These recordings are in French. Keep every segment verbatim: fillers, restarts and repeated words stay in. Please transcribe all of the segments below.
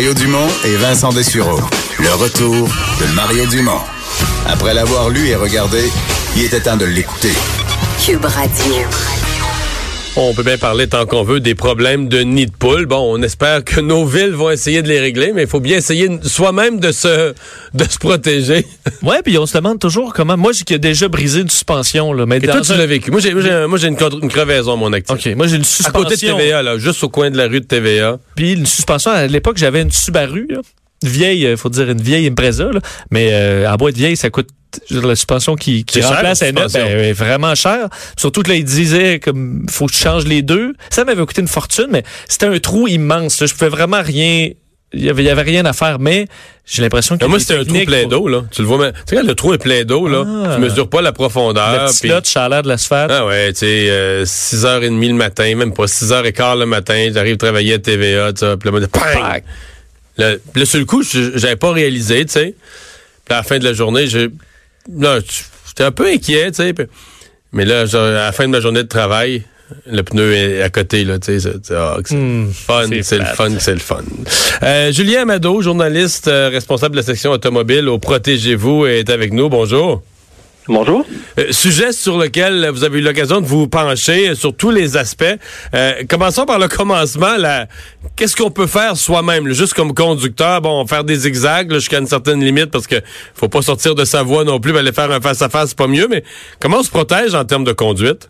Mario Dumont et Vincent Dessureau. Le retour de Mario Dumont. Après l'avoir lu et regardé, il était temps de l'écouter. Cube Radio. On peut bien parler tant qu'on veut des problèmes de nid de poule. Bon, on espère que nos villes vont essayer de les régler, mais il faut bien essayer soi-même de se de se protéger. Ouais, puis on se demande toujours comment. Moi, j'ai déjà brisé une suspension là. Mais et toi, un... tu l'as vécu. Moi, j'ai, moi, j'ai, moi, j'ai une, une crevaison à mon actif. Ok. Moi, j'ai une suspension à côté de T V A là, juste au coin de la rue de T V A. Puis une suspension. À l'époque, j'avais une Subaru, là. Une vieille, il faut dire une vieille Impreza, là. Mais euh, en boîte vieille, ça coûte. La suspension qui, qui remplace la nôtre est vraiment chère. Surtout que là, ils disaient comme faut que tu changes les deux. Ça m'avait coûté une fortune, mais c'était un trou immense. Là. Je pouvais vraiment rien. Il y avait, il y avait rien à faire, mais j'ai l'impression que. Moi, c'était un trou plein d'eau, là. Tu le vois, mais tu sais, le trou est plein d'eau, là. Ah, tu mesures pas la profondeur. Le petit lot, pis... chaleur de l'asphalte. Ah ouais, tu sais, euh, six heures trente le matin, même pas six heures quinze le matin, j'arrive travailler à T V A, tu sais, puis là, pang! Là, sur le coup, j'avais pas réalisé, tu sais. Puis à la fin de la journée, j'ai. Là, j'étais un peu inquiet, tu sais. Mais là, genre, à la fin de ma journée de travail, le pneu est à côté, là, tu sais. Oh, c'est, mmh, c'est, c'est le fun, c'est le fun. Euh, Julien Mado, journaliste euh, responsable de la section automobile au Protégez-vous, est avec nous. Bonjour. Bonjour. Euh, sujet sur lequel vous avez eu l'occasion de vous pencher sur tous les aspects. Euh, commençons par le commencement. Là. Qu'est-ce qu'on peut faire soi-même, là, juste comme conducteur? Bon, faire des zigzags là, jusqu'à une certaine limite parce que faut pas sortir de sa voie non plus. Aller faire un face-à-face, c'est pas mieux. Mais comment on se protège en termes de conduite?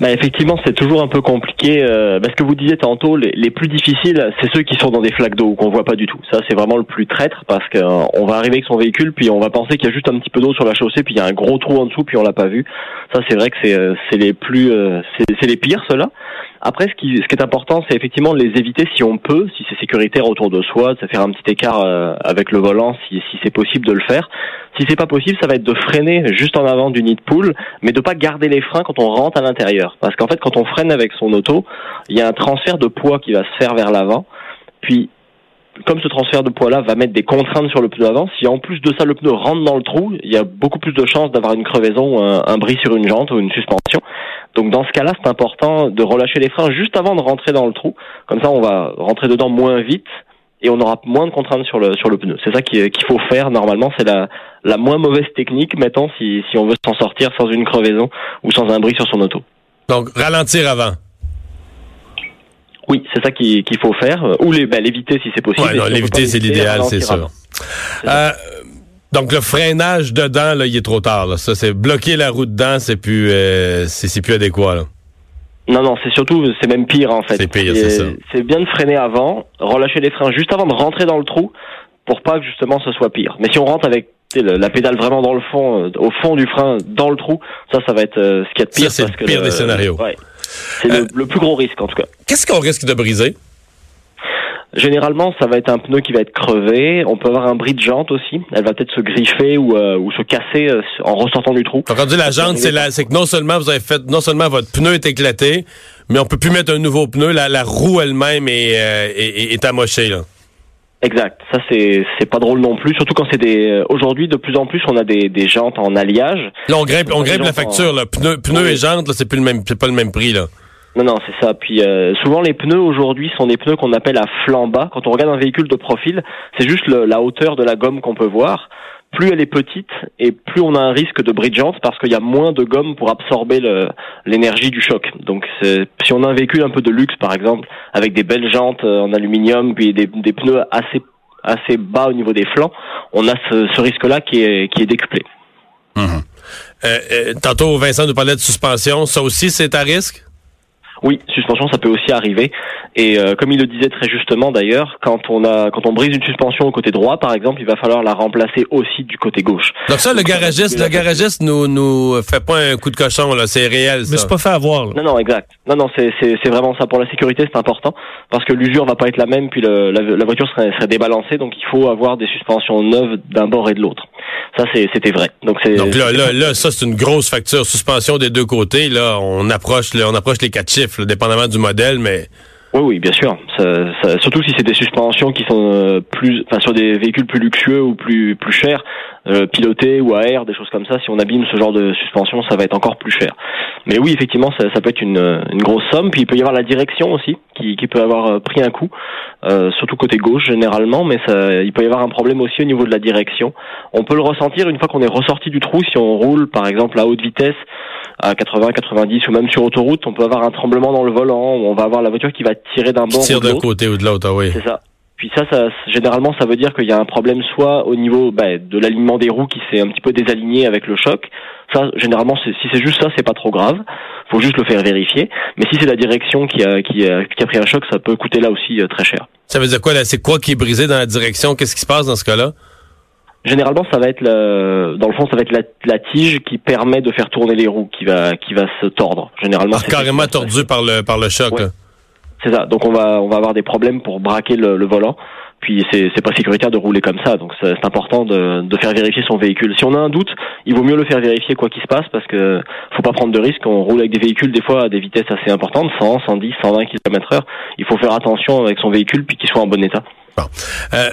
Ben effectivement, c'est toujours un peu compliqué. Euh, parce que vous disiez tantôt, les, les plus difficiles, c'est ceux qui sont dans des flaques d'eau qu'on voit pas du tout. Ça, c'est vraiment le plus traître parce que euh, on va arriver avec son véhicule, puis on va penser qu'il y a juste un petit peu d'eau sur la chaussée, puis il y a un gros trou en dessous, puis on l'a pas vu. Ça, c'est vrai que c'est, euh, c'est les plus, euh, c'est, c'est les pires ceux-là. Après, ce qui, ce qui est important, c'est effectivement de les éviter si on peut, si c'est sécuritaire autour de soi, de se faire un petit écart euh, avec le volant, si, si c'est possible de le faire. Si c'est pas possible, ça va être de freiner juste en avant du nid de poule, mais de pas garder les freins quand on rentre à l'intérieur. Parce qu'en fait, quand on freine avec son auto, il y a un transfert de poids qui va se faire vers l'avant. Puis, comme ce transfert de poids-là va mettre des contraintes sur le pneu avant, si en plus de ça, le pneu rentre dans le trou, il y a beaucoup plus de chances d'avoir une crevaison, un, un bris sur une jante ou une suspension. Donc, dans ce cas-là, c'est important de relâcher les freins juste avant de rentrer dans le trou. Comme ça, on va rentrer dedans moins vite. Et on aura moins de contraintes sur le sur le pneu. C'est ça qui, qu'il faut faire normalement. C'est la la moins mauvaise technique, mettons, si si on veut s'en sortir sans une crevaison ou sans un bris sur son auto. Donc ralentir avant. Oui, c'est ça qui qu'il faut faire. Ou les ben, l'éviter si c'est possible. Ouais, non, si l'éviter c'est l'idéal, c'est ça. C'est ça. Euh, donc le freinage dedans, là, il est trop tard. Là. Ça, c'est bloquer la roue dedans, c'est plus euh, c'est c'est plus adéquat. Là. Non, non, c'est surtout, c'est même pire en fait. C'est pire, c'est, c'est ça. C'est bien de freiner avant, relâcher les freins juste avant de rentrer dans le trou pour pas que justement ce soit pire. Mais si on rentre avec la pédale vraiment dans le fond, au fond du frein, dans le trou, ça, ça va être euh, ce qu'il y a de pire. Ça, c'est parce le pire que, des euh, scénarios. Ouais, c'est euh, le, le plus gros risque en tout cas. Qu'est-ce qu'on risque de briser? Généralement, ça va être un pneu qui va être crevé. On peut avoir un bris de jante aussi. Elle va peut-être se griffer ou, euh, ou se casser euh, en ressortant du trou. Donc, quand on dit la jante, c'est, la, c'est que non seulement vous avez fait, non seulement votre pneu est éclaté, mais on peut plus mettre un nouveau pneu. La, la roue elle-même est, euh, est, est amochée, là. Exact. Ça, c'est, c'est pas drôle non plus. Surtout quand c'est des, aujourd'hui, de plus en plus, on a des, des jantes en alliage. Là, on grimpe, on grimpe la facture, en... là. Pneu, pneu oui. Et jante, là, c'est plus le même, c'est pas le même prix, là. Non, non, c'est ça. Puis euh, souvent, les pneus aujourd'hui sont des pneus qu'on appelle à flanc bas. Quand on regarde un véhicule de profil, c'est juste le, la hauteur de la gomme qu'on peut voir. Plus elle est petite et plus on a un risque de bris de jante parce qu'il y a moins de gomme pour absorber le, l'énergie du choc. Donc, c'est, si on a un véhicule un peu de luxe, par exemple, avec des belles jantes en aluminium, puis des, des pneus assez assez bas au niveau des flancs, on a ce, ce risque-là qui est, qui est décuplé. Mmh. Euh, euh, tantôt, Vincent nous parlait de suspension. Ça aussi, c'est à risque? Oui, suspension, ça peut aussi arriver. Et euh, comme il le disait très justement d'ailleurs, quand on a, quand on brise une suspension au côté droit, par exemple, il va falloir la remplacer aussi du côté gauche. Donc ça, le garagiste, le garagiste nous nous fait pas un coup de cochon là, c'est réel. Ça. Mais c'est pas fait avoir. Là. Non, non, exact. Non, non, c'est c'est c'est vraiment ça pour la sécurité, c'est important parce que l'usure va pas être la même, puis le, la, la voiture serait, serait débalancée, donc il faut avoir des suspensions neuves d'un bord et de l'autre. Ça, c'est, c'était vrai. Donc, c'est, donc là, là, là, ça, c'est une grosse facture. Suspension des deux côtés. Là, on approche, le, on approche les quatre chiffres, là, dépendamment du modèle, mais Oui, oui, bien sûr. Ça, ça, surtout si c'est des suspensions qui sont euh, plus, enfin, sur des véhicules plus luxueux ou plus plus chers, euh, pilotés ou à air, des choses comme ça. Si on abîme ce genre de suspension, ça va être encore plus cher. Mais oui, effectivement, ça, ça peut être une, une grosse somme. Puis il peut y avoir la direction aussi, qui, qui peut avoir pris un coup, euh, surtout côté gauche généralement. Mais ça, il peut y avoir un problème aussi au niveau de la direction. On peut le ressentir une fois qu'on est ressorti du trou. Si on roule, par exemple, à haute vitesse, à quatre-vingts, quatre-vingt-dix ou même sur autoroute, on peut avoir un tremblement dans le volant, on va avoir la voiture qui va tirer d'un bord ou de l'autre. Tire d'un côté ou de l'autre, ah oui. C'est ça. Puis ça, ça, généralement, ça veut dire qu'il y a un problème soit au niveau bah, de l'alignement des roues qui s'est un petit peu désaligné avec le choc. Ça, généralement, c'est, si c'est juste ça, c'est pas trop grave. Faut juste le faire vérifier. Mais si c'est la direction qui a, qui a, qui a pris un choc, ça peut coûter là aussi euh, très cher. Ça veut dire quoi là? C'est quoi qui est brisé dans la direction? Qu'est-ce qui se passe dans ce cas-là? Généralement, ça va être le, dans le fond, ça va être la, la tige qui permet de faire tourner les roues, qui va, qui va se tordre. Généralement, ah, c'est carrément tordu par le, par le choc. Ouais. C'est ça. Donc, on va, on va avoir des problèmes pour braquer le, le volant. Puis, c'est, c'est pas sécuritaire de rouler comme ça. Donc, ça, c'est important de, de faire vérifier son véhicule. Si on a un doute, il vaut mieux le faire vérifier quoi qu'il se passe, parce que faut pas prendre de risques. On roule avec des véhicules, des fois, à des vitesses assez importantes, cent, cent dix, cent vingt kilomètres heure. Il faut faire attention avec son véhicule, puis qu'il soit en bon état. Bon. Euh...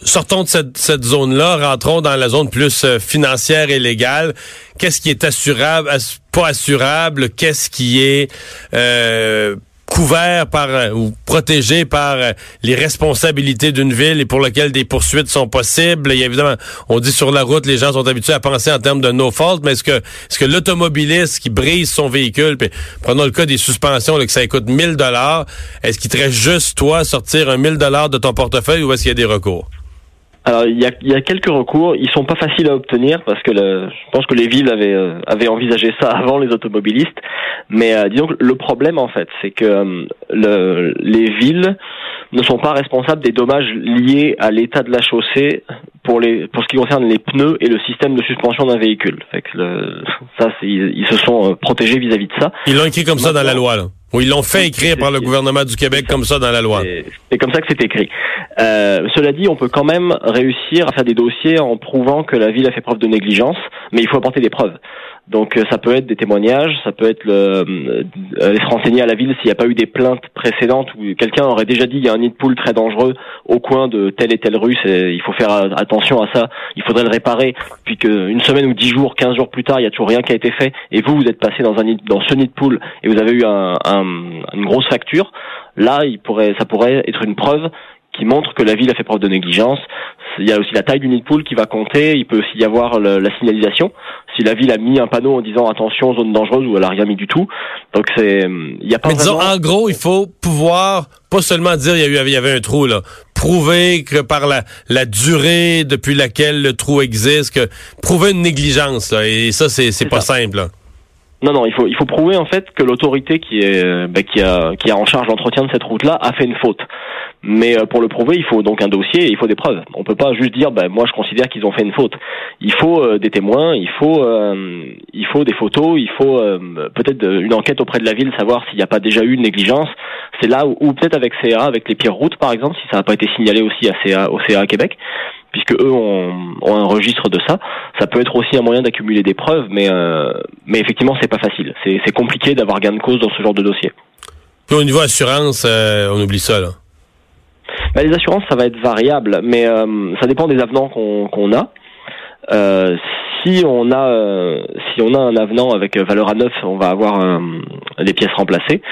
Sortons de cette, cette zone-là, rentrons dans la zone plus euh, financière et légale. Qu'est-ce qui est assurable, ass- pas assurable? Qu'est-ce qui est euh, couvert par ou protégé par euh, les responsabilités d'une ville et pour lequel des poursuites sont possibles? Il y a évidemment, on dit sur la route, les gens sont habitués à penser en termes de no fault, mais est-ce que, est-ce que l'automobiliste qui brise son véhicule, puis prenons le cas des suspensions, là, que ça coûte mille dollars, est-ce qu'il te reste juste, toi, sortir un mille dollars de ton portefeuille ou est-ce qu'il y a des recours? Alors il y a, y a quelques recours, ils sont pas faciles à obtenir parce que le, je pense que les villes avaient euh, avaient envisagé ça avant les automobilistes, mais euh, disons que le problème en fait, c'est que euh, le, les villes ne sont pas responsables des dommages liés à l'état de la chaussée pour les pour ce qui concerne les pneus et le système de suspension d'un véhicule. Fait que le, ça c'est, ils, ils se sont euh, protégés vis-à-vis de ça. Ils l'ont écrit comme ça dans la loi là. Ou ils l'ont fait écrire par le gouvernement du Québec comme ça dans la loi. C'est, c'est comme ça que c'est écrit. Euh, cela dit, on peut quand même réussir à faire des dossiers en prouvant que la ville a fait preuve de négligence, mais il faut apporter des preuves. Donc ça peut être des témoignages, ça peut être le, euh, se renseigner à la ville s'il n'y a pas eu des plaintes précédentes où quelqu'un aurait déjà dit il y a un nid de poule très dangereux au coin de telle et telle rue, c'est, il faut faire attention à ça, il faudrait le réparer, puis qu'une semaine ou dix jours, quinze jours plus tard, il n'y a toujours rien qui a été fait, et vous, vous êtes passé dans un nid, dans ce nid de poule et vous avez eu un, un, une grosse facture, là il pourrait, ça pourrait être une preuve qui montre que la ville a fait preuve de négligence. Il y a aussi la taille du nid de poule qui va compter. Il peut aussi y avoir le, la signalisation. Si la ville a mis un panneau en disant attention zone dangereuse ou elle a rien mis du tout. Donc c'est, il y a pas. Mais disons vraiment... en gros, il faut pouvoir pas seulement dire il y a eu, il y avait un trou là, prouver que par la la durée depuis laquelle le trou existe, que prouver une négligence là. Et ça c'est c'est, c'est pas ça. Simple. Là. Non, non, il faut, il faut prouver en fait que l'autorité qui est, bah, qui a, qui a en charge l'entretien de cette route-là a fait une faute. Mais euh, pour le prouver, il faut donc un dossier et il faut des preuves. On peut pas juste dire, bah, moi je considère qu'ils ont fait une faute. Il faut euh, des témoins, il faut, euh, il faut des photos, il faut euh, peut-être une enquête auprès de la ville, savoir s'il n'y a pas déjà eu une négligence. C'est là où, ou peut-être avec C R A, avec les pires routes par exemple, si ça n'a pas été signalé aussi à C A, au C A Québec. Puisque eux ont, ont un registre de ça, ça peut être aussi un moyen d'accumuler des preuves, mais euh, mais effectivement c'est pas facile, c'est, c'est compliqué d'avoir gain de cause dans ce genre de dossier. Puis au niveau assurance, euh, on oublie ça là. Ben, les assurances ça va être variable, mais euh, ça dépend des avenants qu'on, qu'on a. Euh, si on a euh, si on a un avenant avec valeur à neuf, on va avoir euh, des pièces remplacées.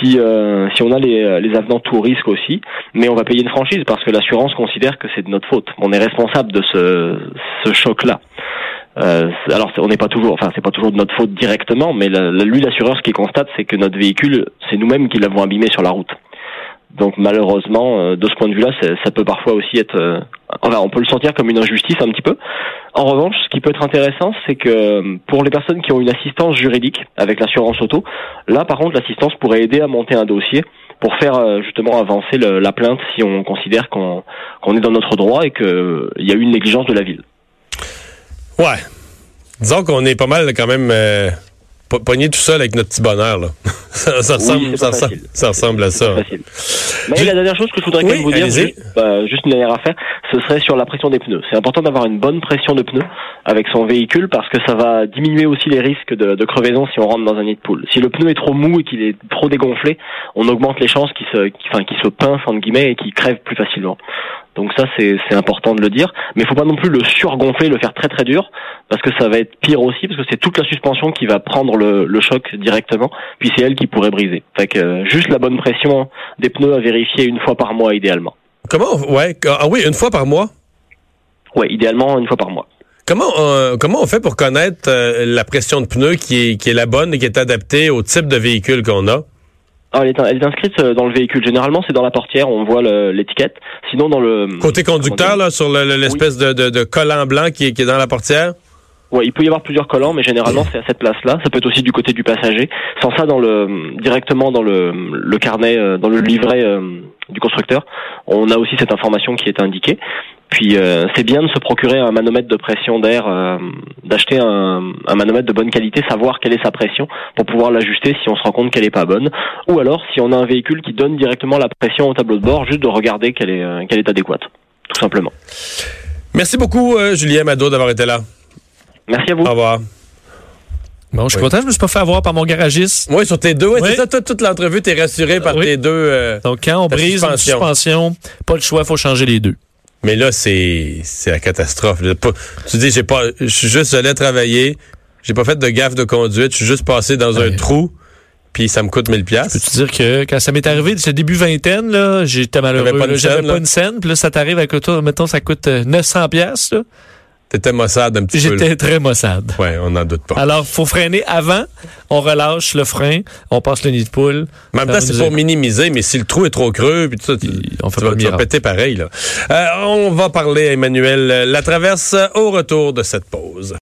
Si euh, si on a les les avenants tout risque aussi, mais on va payer une franchise parce que l'assurance considère que c'est de notre faute. On est responsable de ce ce choc-là. Euh, alors on n'est pas toujours, enfin c'est pas toujours de notre faute directement, mais la, la, lui l'assureur ce qu'il constate c'est que notre véhicule c'est nous-mêmes qui l'avons abîmé sur la route. Donc malheureusement, de ce point de vue-là, ça, ça peut parfois aussi être... Euh, enfin, on peut le sentir comme une injustice un petit peu. En revanche, ce qui peut être intéressant, c'est que pour les personnes qui ont une assistance juridique avec l'assurance auto, là par contre, l'assistance pourrait aider à monter un dossier pour faire euh, justement avancer le, la plainte si on considère qu'on, qu'on est dans notre droit et qu'il euh, y a eu une négligence de la ville. Ouais. Disons qu'on est pas mal quand même euh, pogné tout seul avec notre petit bonheur, là. Ça, ça, ressemble, oui, ça, ressemble, ça ressemble à ça. Mais je... la dernière chose que je voudrais oui, vous dire, juste, bah, juste une dernière affaire, ce serait sur la pression des pneus. C'est important d'avoir une bonne pression de pneus avec son véhicule parce que ça va diminuer aussi les risques de, de crevaison si on rentre dans un nid de poule. Si le pneu est trop mou et qu'il est trop dégonflé, on augmente les chances qu'il se, qu'il, enfin, qu'il se pince entre guillemets et qu'il crève plus facilement. Donc ça, c'est, c'est important de le dire. Mais il ne faut pas non plus le surgonfler, le faire très très dur, parce que ça va être pire aussi, parce que c'est toute la suspension qui va prendre le, le choc directement, puis c'est elle qui pourrait briser. Fait que euh, juste la bonne pression des pneus à vérifier une fois par mois, idéalement. Comment? Ouais. Ah oui, une fois par mois? Ouais, idéalement une fois par mois. Comment on, comment on fait pour connaître euh, la pression de pneus qui est, qui est la bonne et qui est adaptée au type de véhicule qu'on a? Ah, elle est, elle est inscrite dans le véhicule. Généralement, c'est dans la portière, on voit le, l'étiquette. Sinon, dans le... Côté conducteur, là, sur le, le, l'espèce oui. de, de, de collant blanc qui est, qui est dans la portière? Ouais, il peut y avoir plusieurs collants, mais généralement, c'est à cette place-là. Ça peut être aussi du côté du passager. Sans ça, dans le, directement dans le, le carnet, dans le livret euh, du constructeur, on a aussi cette information qui est indiquée. Puis, euh, c'est bien de se procurer un manomètre de pression d'air, euh, d'acheter un, un manomètre de bonne qualité, savoir quelle est sa pression pour pouvoir l'ajuster si on se rend compte qu'elle est pas bonne. Ou alors, si on a un véhicule qui donne directement la pression au tableau de bord, juste de regarder qu'elle est, euh, qu'elle est adéquate, tout simplement. Merci beaucoup, euh, Julien Mado, d'avoir été là. Merci à vous. Au revoir. Bon, je suis oui. content, je me suis pas fait avoir par mon garagiste. Oui, sur tes deux. Oui. C'est ça, toi, toute l'entrevue, t'es rassuré par oui. tes deux. Euh, Donc, quand on brise suspension. une suspension, pas le choix, faut changer les deux. Mais là, c'est, c'est la catastrophe. Tu dis, j'ai pas, je suis juste allé travailler, j'ai pas fait de gaffe de conduite, je suis juste passé dans ouais. un trou. Puis ça me coûte mille dollars. Peux-tu dire que quand ça m'est arrivé, ce début vingtaine, là, j'étais malheureux. J'avais pas, là, j'avais scène, pas une scène, puis là, ça t'arrive à côté, mettons, ça coûte neuf cents dollars, là. T'étais maussade un petit J'étais peu. J'étais très maussade. Oui, on n'en doute pas. Alors, faut freiner avant, on relâche le frein, on passe le nid de poule. Mais en même temps, c'est pour minimiser, mais si le trou est trop creux, puis tout ça, tu, on fait tu, vas, tu vas péter pareil. Là. Euh, on va parler à Emmanuel La Traverse au retour de cette pause.